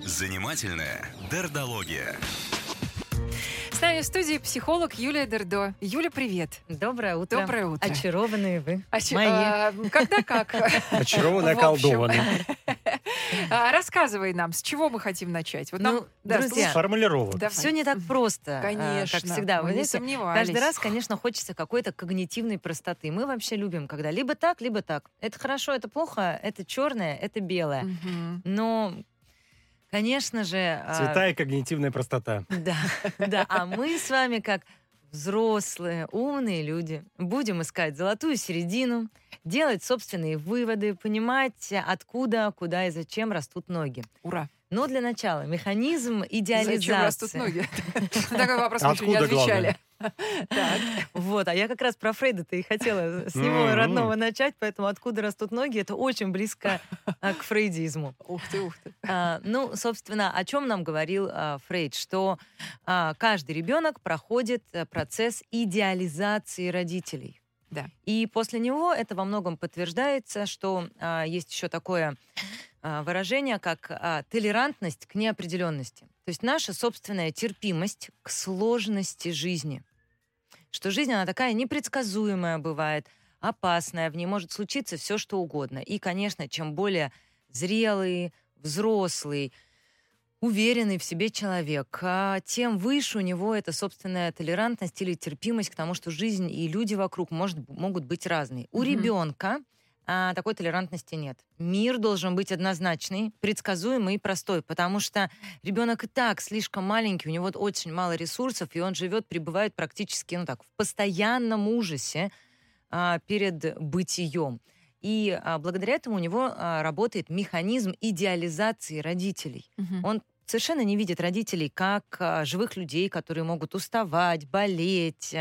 Занимательная дердология. С нами в студии психолог Юлия Дердо. Юля, привет. Доброе утро. Доброе утро. Очарованные вы. Мои. Когда как. Очарованные, околдованные. Рассказывай нам, с чего мы хотим начать. Вот нам, друзья, сформулировано. Все не так просто, конечно, как всегда. Мы не сомневались. Каждый раз, конечно, хочется какой-то когнитивной простоты. Мы вообще любим, когда либо так, либо так. Это хорошо, это плохо, это черное, это белое. Угу. Но... Конечно же... Цвета и когнитивная простота. Да, да. А мы с вами, как взрослые, умные люди, будем искать золотую середину, делать собственные выводы, понимать, откуда, куда и зачем растут ноги. Ура! Но для начала механизм идеализации... Зачем растут ноги? Такой вопрос мы еще не отвечали. Вот, а я как раз про Фрейда-то и хотела с него родного начать, поэтому «Откуда растут ноги» — это очень близко к фрейдизму. Ух ты, ух ты. Ну, собственно, о чем нам говорил Фрейд, что каждый ребенок проходит процесс идеализации родителей. Да. И после него это во многом подтверждается, что есть еще такое выражение, как толерантность к неопределенности. То есть наша собственная терпимость к сложности жизни. Что жизнь, она такая непредсказуемая бывает, опасная, в ней может случиться все, что угодно. И, конечно, чем более зрелый, взрослый, уверенный в себе человек, тем выше у него эта собственная толерантность или терпимость к тому, что жизнь и люди вокруг могут быть разные. У ребенка такой толерантности нет. Мир должен быть однозначный, предсказуемый и простой, потому что ребенок и так слишком маленький, у него очень мало ресурсов, и он живет, пребывает практически, в постоянном ужасе перед бытием. И благодаря этому у него работает механизм идеализации родителей. Угу. Он совершенно не видит родителей как живых людей, которые могут уставать, болеть,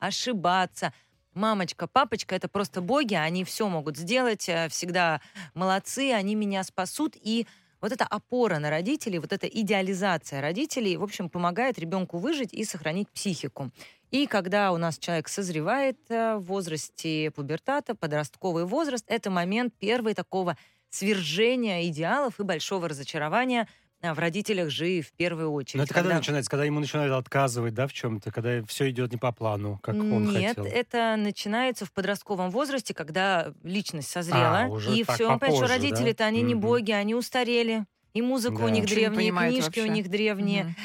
ошибаться. Мамочка, папочка — это просто боги, они все могут сделать, всегда молодцы, они меня спасут. И вот эта опора на родителей, вот эта идеализация родителей, в общем, помогает ребенку выжить и сохранить психику. И когда у нас человек созревает в возрасте пубертата, подростковый возраст, это момент первого такого свержения идеалов и большого разочарования в родителях же в первую очередь. Но это когда начинается? Когда ему начинают отказывать, да, в чем-то? Когда все идет не по плану, как он хотел? Нет, это начинается в подростковом возрасте, когда личность созрела. И все, он понимает, что родители-то, они не боги, они устарели. И музыка у них древняя, книжки вообще у них древние,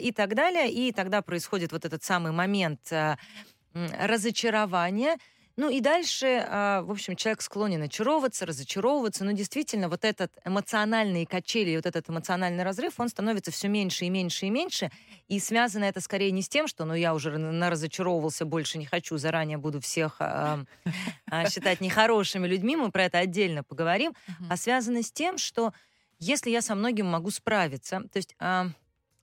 и так далее. И тогда происходит вот этот самый момент разочарования. Ну и дальше, в общем, человек склонен очаровываться, разочаровываться, но действительно вот этот эмоциональный качели, вот этот эмоциональный разрыв, он становится все меньше и меньше и меньше, и связано это скорее не с тем, что, я уже наразочаровывался, больше не хочу, заранее буду всех считать нехорошими людьми, мы про это отдельно поговорим, а связано с тем, что если я со многим могу справиться, то есть...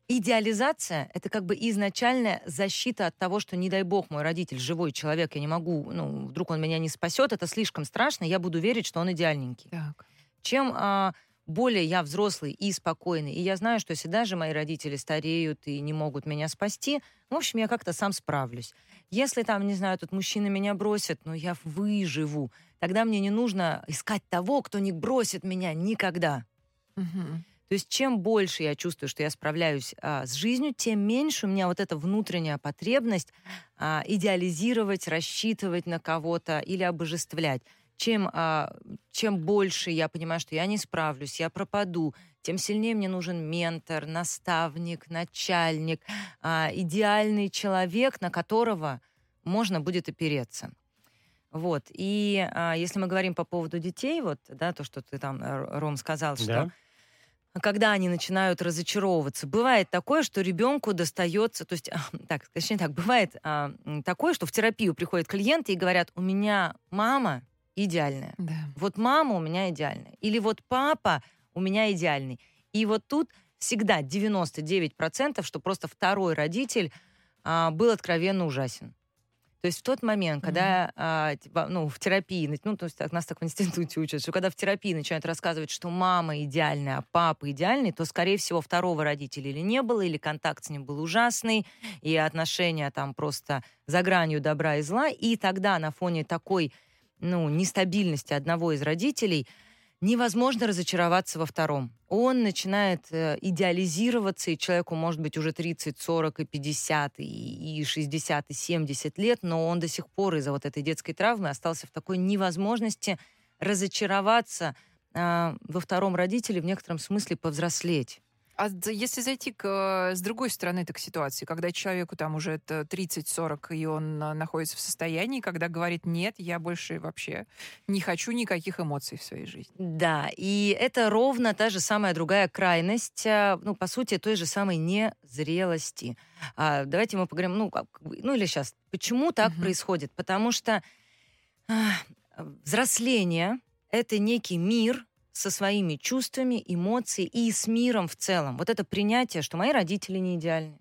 Идеализация — это как бы изначальная защита от того, что, не дай бог, мой родитель живой человек, я не могу, вдруг он меня не спасет, это слишком страшно, я буду верить, что он идеальненький. Так. Чем более я взрослый и спокойный, и я знаю, что если даже мои родители стареют и не могут меня спасти, в общем, я как-то сам справлюсь. Если там, не знаю, тут мужчина меня бросит, но я выживу, тогда мне не нужно искать того, кто не бросит меня никогда. Угу. То есть чем больше я чувствую, что я справляюсь с жизнью, тем меньше у меня вот эта внутренняя потребность идеализировать, рассчитывать на кого-то или обожествлять. Чем больше я понимаю, что я не справлюсь, я пропаду, тем сильнее мне нужен ментор, наставник, начальник, идеальный человек, на которого можно будет опереться. Вот. И если мы говорим по поводу детей, то, что ты там, Ром, сказал, что... Да. Когда они начинают разочаровываться, бывает такое, что ребенку достается... То есть, бывает такое, что в терапию приходят клиенты и говорят, у меня мама идеальная. Да. Вот мама у меня идеальная. Или вот папа у меня идеальный. И вот тут всегда 99%, что просто второй родитель был откровенно ужасен. То есть в тот момент, когда в терапии, то есть нас так в институте учат, что когда в терапии начинают рассказывать, что мама идеальная, а папа идеальный, то, скорее всего, второго родителя или не было, или контакт с ним был ужасный, и отношения там просто за гранью добра и зла. И тогда на фоне такой нестабильности одного из родителей, невозможно разочароваться во втором. Он начинает идеализироваться, и человеку может быть уже 30, 40, и 50, и 60, и 70 лет, но он до сих пор из-за вот этой детской травмы остался в такой невозможности разочароваться во втором родителе, в некотором смысле повзрослеть. А если зайти с другой стороны так ситуации, когда человеку там уже 30-40, и он находится в состоянии, когда говорит: нет, я больше вообще не хочу никаких эмоций в своей жизни. Да, и это ровно та же самая другая крайность, по сути, той же самой незрелости. Давайте мы поговорим, или сейчас, почему так происходит? Потому что взросление — это некий мир со своими чувствами, эмоциями и с миром в целом. Вот это принятие, что мои родители не идеальны.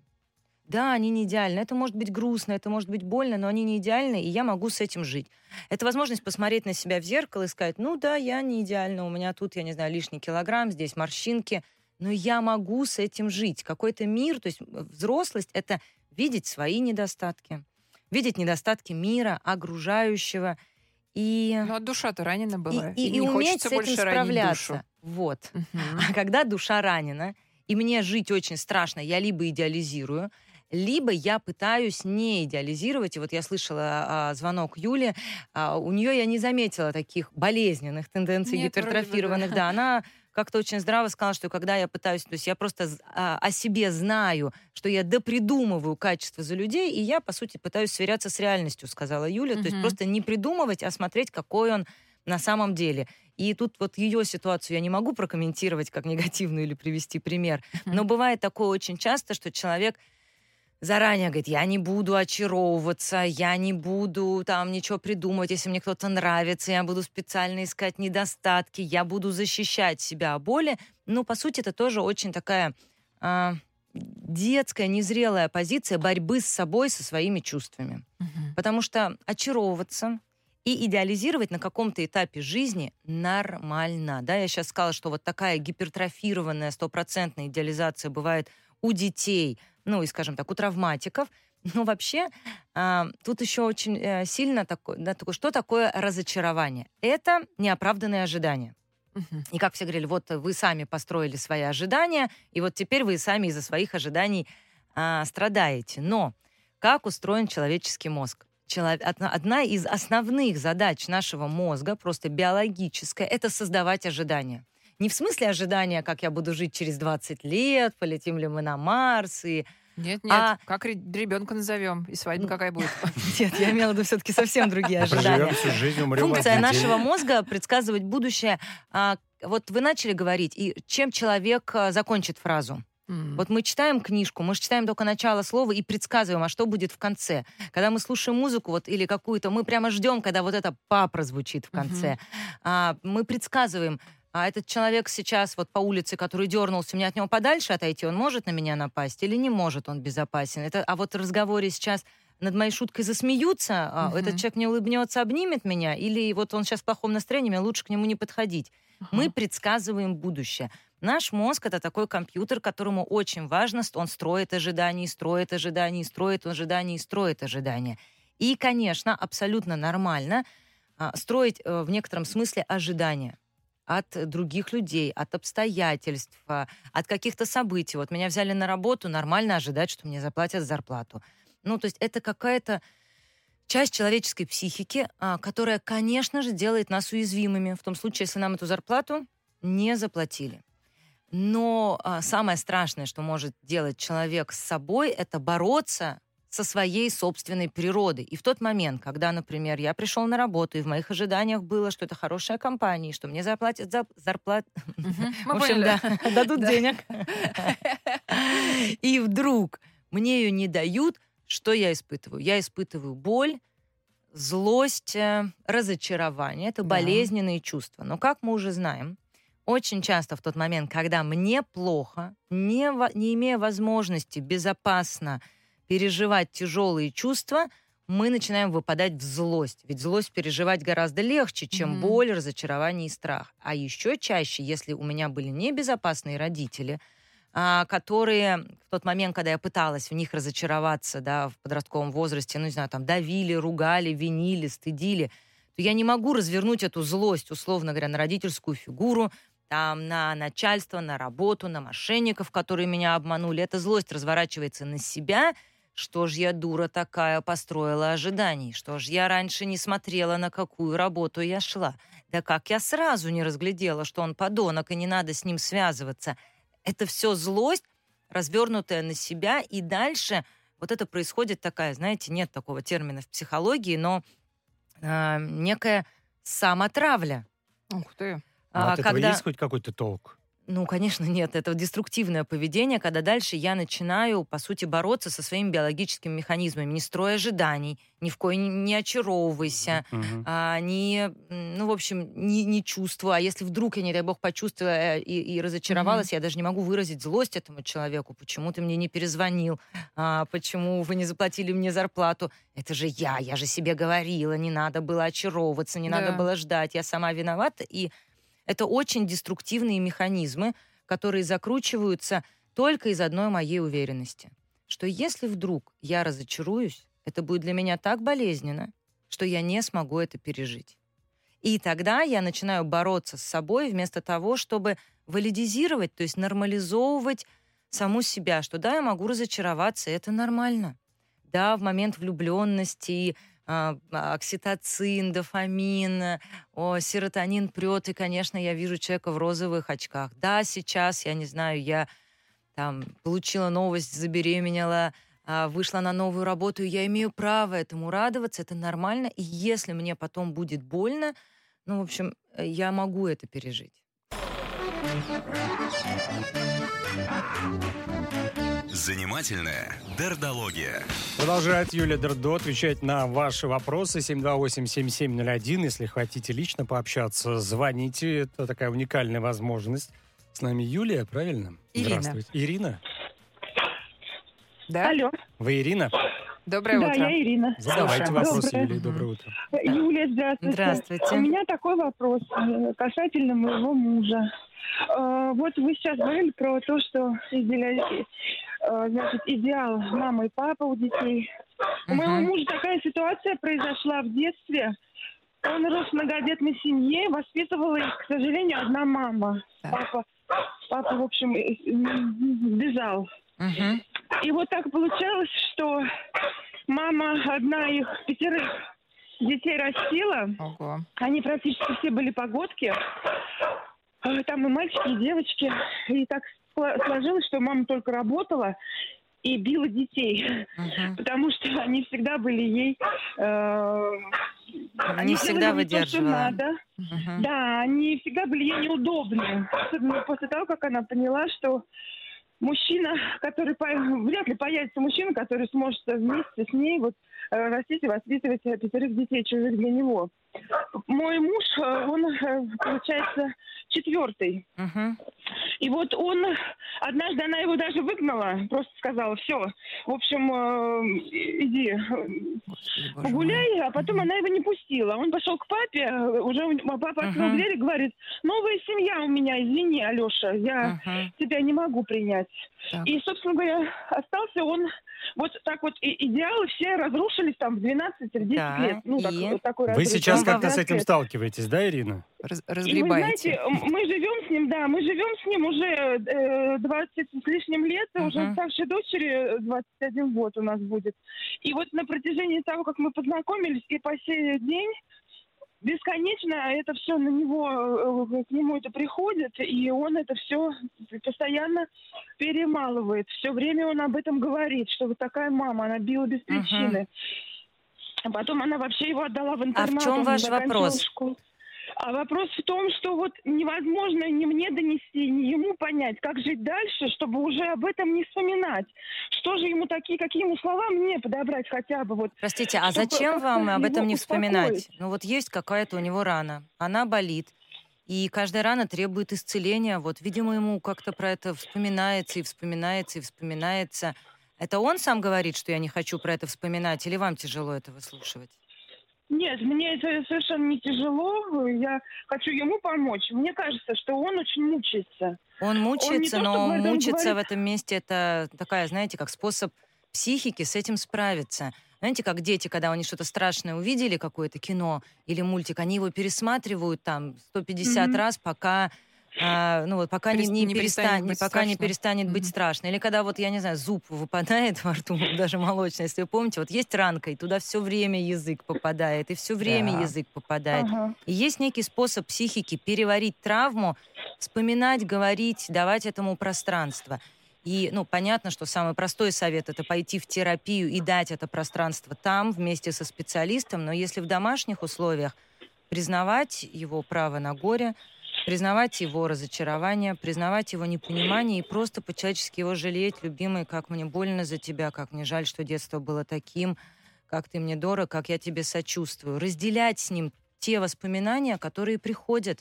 Да, они не идеальны. Это может быть грустно, это может быть больно, но они не идеальны, и я могу с этим жить. Это возможность посмотреть на себя в зеркало и сказать: я не идеальна, у меня тут, лишний килограмм, здесь морщинки, но я могу с этим жить. Какой-то мир, то есть взрослость — это видеть свои недостатки, видеть недостатки мира, окружающего. А душа-то ранена была. И не уметь с этим справляться. Вот. А когда душа ранена, и мне жить очень страшно, я либо идеализирую, либо я пытаюсь не идеализировать. И вот я слышала звонок Юли. У нее я не заметила таких болезненных тенденций, гипертрофированных. Да, она как-то очень здраво сказала, что когда я пытаюсь... То есть я просто о себе знаю, что я допридумываю качества за людей, и я, по сути, пытаюсь сверяться с реальностью, сказала Юля. То есть просто не придумывать, а смотреть, какой он на самом деле. И тут вот ее ситуацию я не могу прокомментировать как негативную или привести пример. Но бывает такое очень часто, что человек заранее говорит: я не буду очаровываться, я не буду там ничего придумывать, если мне кто-то нравится, я буду специально искать недостатки, я буду защищать себя от боли. По сути, это тоже очень такая детская, незрелая позиция борьбы с собой, со своими чувствами. Потому что очаровываться и идеализировать на каком-то этапе жизни нормально. Да? Я сейчас сказала, что вот такая гипертрофированная, стопроцентная идеализация бывает у детей, у травматиков. Но вообще тут еще очень сильно такое, что такое разочарование? Это неоправданные ожидания. И как все говорили, вот вы сами построили свои ожидания, и вот теперь вы сами из-за своих ожиданий страдаете. Но как устроен человеческий мозг? Одна из основных задач нашего мозга, просто биологическая, это создавать ожидания. Не в смысле ожидания, как я буду жить через 20 лет, полетим ли мы на Марс. Как ребенка назовем, и свадьба какая будет. Нет, я имела в виду все-таки совсем другие ожидания. Проживем всю жизнь, умрем. Функция нашего мозга — предсказывать будущее. Вот вы начали говорить, и чем человек закончит фразу. Вот мы читаем книжку, мы же читаем только начало слова и предсказываем, а что будет в конце. Когда мы слушаем музыку или какую-то, мы прямо ждем, когда вот эта па прозвучит в конце. Мы предсказываем: а этот человек сейчас по улице, который дернулся, мне от него подальше отойти, он может на меня напасть или не может, он безопасен. А вот в разговоре сейчас над моей шуткой засмеются, этот человек мне улыбнется, обнимет меня, или вот он сейчас в плохом настроении, мне лучше к нему не подходить. Мы предсказываем будущее. Наш мозг — это такой компьютер, которому очень важно, он строит ожидания, строит ожидания, строит ожидания, строит ожидания. И, конечно, абсолютно нормально строить в некотором смысле ожидания от других людей, от обстоятельств, от каких-то событий. Вот меня взяли на работу, нормально ожидать, что мне заплатят зарплату. То есть это какая-то часть человеческой психики, которая, конечно же, делает нас уязвимыми, в том случае, если нам эту зарплату не заплатили. Но самое страшное, что может делать человек с собой, это бороться со своей собственной природой. И в тот момент, когда, например, я пришел на работу, и в моих ожиданиях было, что это хорошая компания, что мне заплатят зарплату. В общем, да, дадут денег. И вдруг мне ее не дают, что я испытываю? Я испытываю боль, злость, разочарование. Это болезненные чувства. Но, как мы уже знаем, очень часто в тот момент, когда мне плохо, не имея возможности безопасно переживать тяжелые чувства, мы начинаем выпадать в злость. Ведь злость переживать гораздо легче, чем боль, разочарование и страх. А еще чаще, если у меня были небезопасные родители, которые в тот момент, когда я пыталась в них разочароваться, в подростковом возрасте, давили, ругали, винили, стыдили, то я не могу развернуть эту злость, условно говоря, на родительскую фигуру, там, на начальство, на работу, на мошенников, которые меня обманули. Эта злость разворачивается на себя. Что ж я, дура такая, построила ожиданий? Что ж я раньше не смотрела, на какую работу я шла? Да как я сразу не разглядела, что он подонок, и не надо с ним связываться? Это все злость, развернутая на себя, и дальше вот это происходит такая, знаете, нет такого термина в психологии, но некая самотравля. Ух ты. От этого есть хоть какой-то толк? Ну, конечно, нет. Это деструктивное поведение, когда дальше я начинаю, по сути, бороться со своими биологическими механизмами. Не строй ожиданий, ни в коем не очаровывайся, не чувствуй. А если вдруг я, не дай бог, почувствовала и разочаровалась, я даже не могу выразить злость этому человеку. Почему ты мне не перезвонил? Почему вы не заплатили мне зарплату? Это же я же себе говорила, не надо было очаровываться, не надо было ждать. Я сама виновата, и... Это очень деструктивные механизмы, которые закручиваются только из одной моей уверенности, что если вдруг я разочаруюсь, это будет для меня так болезненно, что я не смогу это пережить. И тогда я начинаю бороться с собой вместо того, чтобы валидизировать, то есть нормализовывать саму себя, что да, я могу разочароваться, это нормально. Да, в момент влюбленности... окситоцин, дофамин, серотонин прет, и, конечно, я вижу человека в розовых очках. Да, сейчас, я не знаю, я там получила новость, забеременела, вышла на новую работу, и я имею право этому радоваться, это нормально, и если мне потом будет больно, ну, в общем, я могу это пережить. Занимательная дердология. Продолжает Юлия Дердо отвечать на ваши вопросы. 728-7701. Если хотите лично пообщаться, звоните. Это такая уникальная возможность. С нами Юлия, правильно? Ирина. Здравствуйте. Ирина? Да? Алло. Вы Ирина? Доброе утро. Да, я Ирина. Задавайте вопросы, Юлия. Доброе утро. Юлия, здравствуйте. Здравствуйте. У меня такой вопрос касательно моего мужа. Вот вы сейчас говорили про то, что разделяете, значит, идеал мама и папа у детей. У моего мужа такая ситуация произошла в детстве. Он рос в многодетной семье, воспитывала их, к сожалению, одна мама. Папа, в общем, сбежал. И вот так получалось, что мама одна их пятерых детей растила. Ого. Они практически все были погодки. Там и мальчики, и девочки. И так сложилось, что мама только работала и била детей. Потому что они всегда были ей... Они всегда выдерживала. Да, они всегда были ей неудобны. Особенно после того, как она поняла, что... Мужчина, который... Вряд ли появится мужчина, который сможет вместе с ней вот растить и воспитывать пятерых детей, чужих для него. Мой муж, он, получается, четвертый. И вот он... Однажды она его даже выгнала, просто сказала, все, в общем, иди погуляй, а потом она его не пустила. Он пошел к папе, уже папа открыл дверь и говорит, новая семья у меня, извини, Алеша, я тебя не могу принять. Так. И, собственно говоря, остался он вот так вот, идеалы все разрушились там в 12-10 лет. Ну, так, вот такой вы сейчас как-то с этим сталкиваетесь, да, Ирина? Разгребаете. И вы знаете, мы живем с ним, да, мы живем с ним уже 20 с лишним лет, уже старшей дочери 21 год у нас будет. И вот на протяжении того, как мы познакомились, и по сей день бесконечно это все на него, к нему это приходит, и он это все постоянно перемалывает. Все время он об этом говорит, что вот такая мама, она била без причины. А потом она вообще его отдала в интернат. А в чем ваш вопрос? А вопрос в том, что вот невозможно ни мне донести, ни ему понять, как жить дальше, чтобы уже об этом не вспоминать. Что же ему такие, какие ему слова мне подобрать хотя бы вот. Простите, а зачем вам об этом не вспоминать? Ну вот есть какая-то у него рана, она болит, и каждая рана требует исцеления. Вот, видимо, ему как-то про это вспоминается. Это он сам говорит, что я не хочу про это вспоминать, или вам тяжело это выслушивать? Нет, мне это совершенно не тяжело. Я хочу ему помочь. Мне кажется, что он очень мучается. Он мучается, но мучиться в этом месте — это такая, знаете, как способ психики с этим справиться. Знаете, как дети, когда они что-то страшное увидели, какое-то кино или мультик, они его пересматривают там 150 раз, пока... пока не перестанет быть страшно. Или когда, вот я не знаю, зуб выпадает во рту, даже молочный, если вы помните, вот есть ранка, и туда все время язык попадает, и все время язык попадает. И есть некий способ психики переварить травму, вспоминать, говорить, давать этому пространство. И, ну, понятно, что самый простой совет – это пойти в терапию и дать это пространство там, вместе со специалистом. Но если в домашних условиях признавать его право на горе, признавать его разочарование, признавать его непонимание и просто по-человечески его жалеть. Любимый, как мне больно за тебя, как мне жаль, что детство было таким, как ты мне дорог, как я тебе сочувствую. Разделять с ним те воспоминания, которые приходят.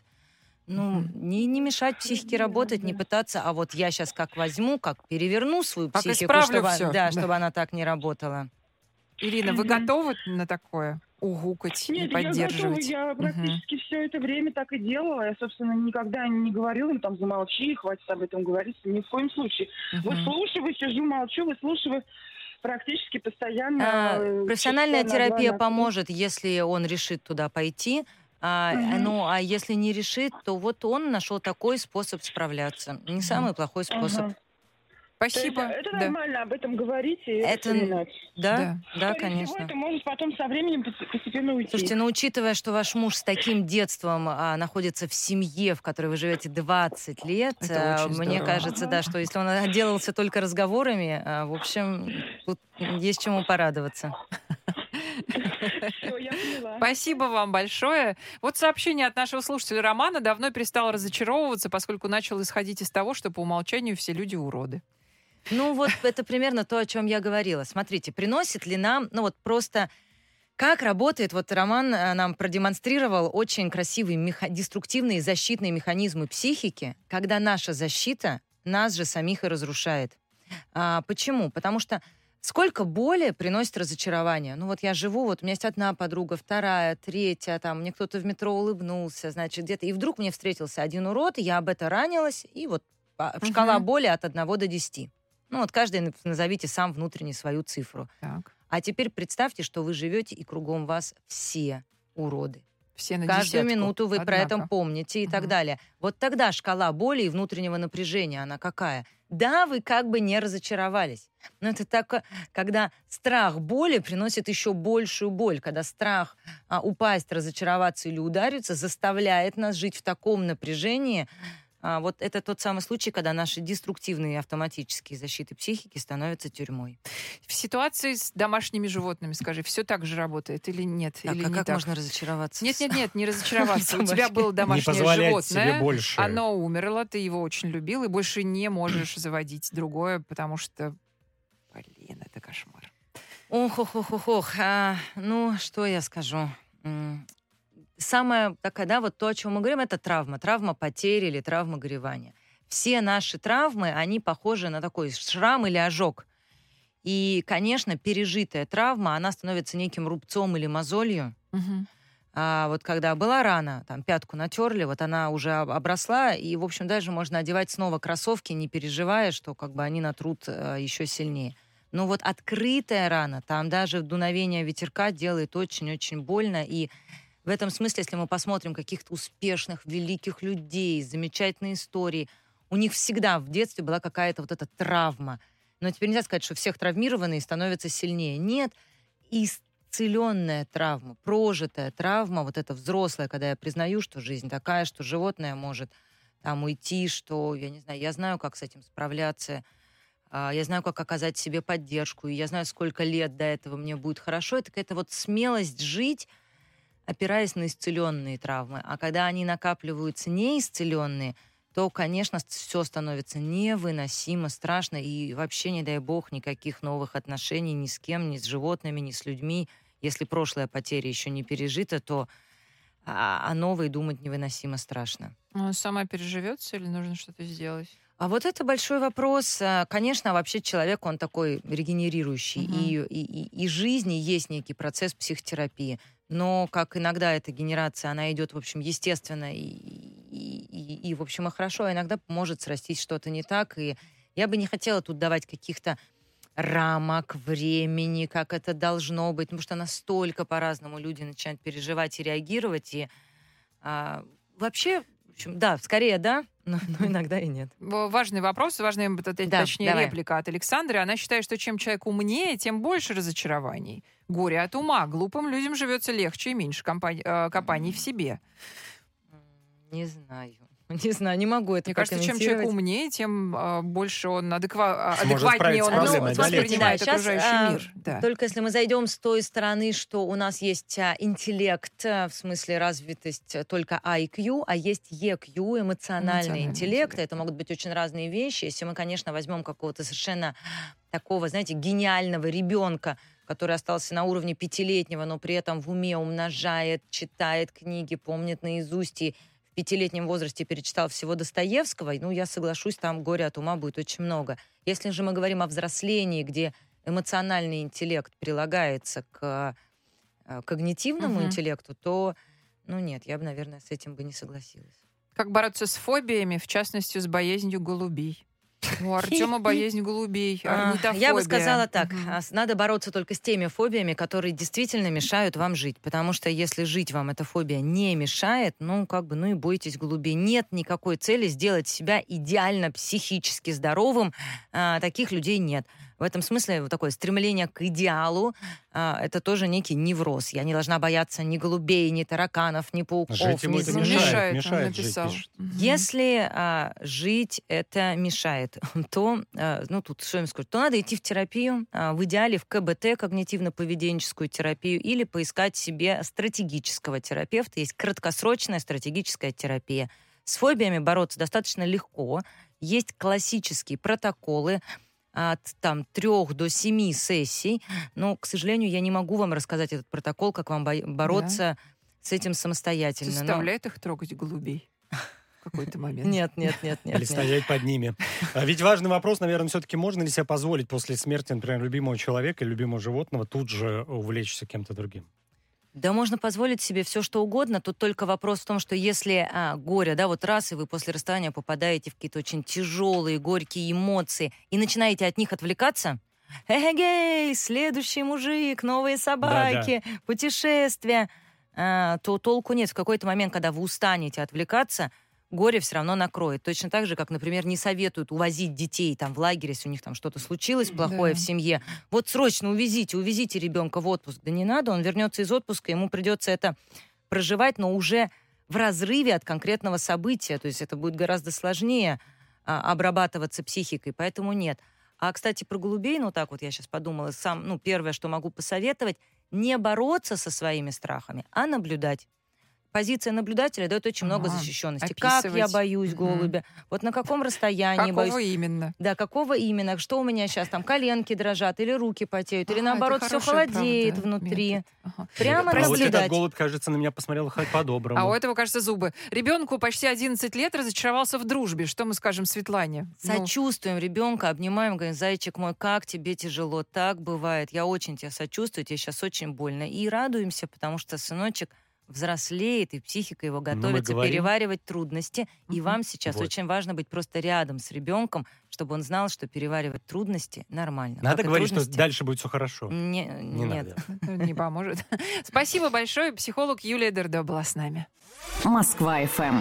Ну, не мешать психике работать, не пытаться, а вот я сейчас как возьму, как переверну свою психику, чтобы она так не работала. Ирина, вы готовы на такое? Угукать, не поддерживать? Нет, я готова. Я практически все это время так и делала. Я, собственно, никогда не говорила им, там, замолчи, хватит об этом говорить. Ни в коем случае. Выслушиваю, сижу, молчу, выслушиваю практически постоянно. Профессиональная терапия поможет, если он решит туда пойти. Ну, а если не решит, то вот он нашел такой способ справляться. Не самый плохой способ. Спасибо. Это нормально об этом говорить и вспоминать. Да, конечно. Это может потом со временем постепенно уйти. Слушайте, но учитывая, что ваш муж с таким детством находится в семье, в которой вы живете 20 лет, мне кажется, да, что если он отделался только разговорами, в общем, тут есть чему порадоваться. Все, я поняла. Спасибо вам большое. Вот сообщение от нашего слушателя Романа. Давно перестал разочаровываться, поскольку начал исходить из того, что по умолчанию все люди уроды. Ну вот это примерно то, о чем я говорила. Смотрите, приносит ли нам, ну вот просто как работает, вот Роман нам продемонстрировал очень красивые деструктивные защитные механизмы психики, когда наша защита нас же самих и разрушает. Почему? Потому что сколько боли приносит разочарование. Ну вот я живу, вот у меня есть одна подруга, вторая, третья, там мне кто-то в метро улыбнулся, значит, где-то, и вдруг мне встретился один урод, и я об это ранилась, и вот шкала боли от 1 до 10. Ну вот каждый назовите сам внутренне свою цифру. Так. А теперь представьте, что вы живете, и кругом вас все уроды. Все на каждую 10-ку. Минуту вы про это помните и так далее. Вот тогда шкала боли и внутреннего напряжения, она какая? Да, вы как бы не разочаровались. Но это так, когда страх боли приносит еще большую боль, когда страх упасть, разочароваться или удариться заставляет нас жить в таком напряжении. Вот это тот самый случай, когда наши деструктивные автоматические защиты психики становятся тюрьмой. В ситуации с домашними животными, скажи, все так же работает или нет? Так, или а не как так? Можно разочароваться? Нет, не разочароваться. У тебя было домашнее животное, оно умерло, ты его очень любил, и больше не можешь заводить другое, потому что, блин, это кошмар. Ну, что я скажу? Самое такое, да, вот то, о чем мы говорим, это травма. Травма потери или травма горевания. Все наши травмы, они похожи на такой шрам или ожог. И, конечно, пережитая травма, она становится неким рубцом или мозолью. А вот когда была рана, там пятку натерли, вот она уже обросла, и, в общем, даже можно одевать снова кроссовки, не переживая, что как бы они натрут еще сильнее. Но вот открытая рана, там даже дуновение ветерка делает очень-очень больно, и в этом смысле, если мы посмотрим каких-то успешных, великих людей, замечательные истории, у них всегда в детстве была какая-то вот эта травма. Но теперь нельзя сказать, что всех травмированные становятся сильнее. Нет, исцеленная травма, прожитая травма, вот эта взрослая, когда я признаю, что жизнь такая, что животное может там уйти, что, я не знаю, я знаю, как с этим справляться, я знаю, как оказать себе поддержку, и я знаю, сколько лет до этого мне будет хорошо. Это какая-то вот смелость жить, опираясь на исцеленные травмы. А когда они накапливаются неисцеленные, то, конечно, все становится невыносимо, страшно, и вообще, не дай бог, никаких новых отношений ни с кем, ни с животными, ни с людьми. Если прошлая потеря еще не пережита, то о новой думать невыносимо страшно. Он сама переживется или нужно что-то сделать? А вот это большой вопрос. Конечно, вообще человек, он такой регенерирующий. И жизни есть некий процесс психотерапии. Но, как иногда эта генерация, она идет, в общем, естественно, и в общем, и хорошо, а иногда может срастись что-то не так. И я бы не хотела тут давать каких-то рамок, времени, как это должно быть. Потому что настолько по-разному люди начинают переживать и реагировать. И вообще, в общем, да, скорее, да, но иногда и нет. Важный вопрос, важная, точнее, реплика от Александры. Она считает, что чем человек умнее, тем больше разочарований. Горе от ума. Глупым людям живется легче и меньше копаний в себе. Не знаю. Не знаю, не могу это прокомментировать. Мне кажется, чем человек умнее, тем больше он адекватнее он воспринимает окружающий мир. Да. Только если мы зайдем с той стороны, что у нас есть интеллект, в смысле развитость только IQ, а есть EQ, эмоциональный интеллект. Это могут быть очень разные вещи. Если мы, конечно, возьмем какого-то совершенно такого, знаете, гениального ребенка, который остался на уровне пятилетнего, но при этом в уме умножает, читает книги, помнит наизусть и в пятилетнем возрасте перечитал всего Достоевского, ну, я соглашусь, там горя от ума будет очень много. Если же мы говорим о взрослении, где эмоциональный интеллект прилагается к когнитивному интеллекту, то, ну, нет, я бы, наверное, с этим бы не согласилась. Как бороться с фобиями, в частности, с боязнью голубей? У Артема боязнь голубей, орнитофобия. Я бы сказала так, надо бороться только с теми фобиями, которые действительно мешают вам жить, потому что если жить вам эта фобия не мешает, ну и бойтесь голубей. Нет никакой цели сделать себя идеально психически здоровым, таких людей нет. В этом смысле вот такое стремление к идеалу, это тоже некий невроз. Я не должна бояться ни голубей, ни тараканов, ни пауков. Жить ему это мешает жить, пишет. Если жить это мешает, то, тут что им сказать, то надо идти в терапию, в идеале в КБТ, когнитивно-поведенческую терапию, или поискать себе стратегического терапевта. Есть краткосрочная стратегическая терапия. С фобиями бороться достаточно легко. Есть классические протоколы, от 3 до 7 сессий. Но, к сожалению, я не могу вам рассказать этот протокол, как вам бороться с этим самостоятельно. Заставляет их трогать голубей в какой-то момент? Нет. Или стоять под ними. Ведь важный вопрос, наверное, все-таки можно ли себе позволить после смерти, например, любимого человека или любимого животного тут же увлечься кем-то другим? Да можно позволить себе все, что угодно. Тут только вопрос в том, что если горе, раз, и вы после расставания попадаете в какие-то очень тяжелые, горькие эмоции, и начинаете от них отвлекаться, эгегей, следующий мужик, новые собаки, путешествия, то толку нет. В какой-то момент, когда вы устанете отвлекаться, горе все равно накроет. Точно так же, как, например, не советуют увозить детей в лагере, если у них там что-то случилось плохое в семье. Вот срочно увезите ребенка в отпуск. Да не надо, он вернется из отпуска, ему придется это проживать, но уже в разрыве от конкретного события. То есть это будет гораздо сложнее обрабатываться психикой, поэтому нет. А, кстати, про голубей, я сейчас подумала, первое, что могу посоветовать, не бороться со своими страхами, а наблюдать. Позиция наблюдателя дает очень много защищенности. Описывать. Как я боюсь голубя, вот на каком расстоянии боюсь. Какого именно, что у меня сейчас там коленки дрожат, или руки потеют, или наоборот все холодеет внутри. Прямо наблюдать. А вот этот голубь, кажется, на меня посмотрел по-доброму. А у этого, кажется, зубы. Ребенку почти 11 лет разочаровался в дружбе. Что мы скажем Светлане? Сочувствуем ребенка, обнимаем, говорим, зайчик мой, как тебе тяжело, так бывает. Я очень тебя сочувствую, тебе сейчас очень больно. И радуемся, потому что сыночек взрослеет, и психика его готовится переваривать трудности. И вам сейчас очень важно быть просто рядом с ребенком, чтобы он знал, что переваривать трудности нормально. Надо говорить, что дальше будет все хорошо. Нет. Не поможет. Спасибо большое. Психолог Юлия Дердо была с нами. Москва-ФМ.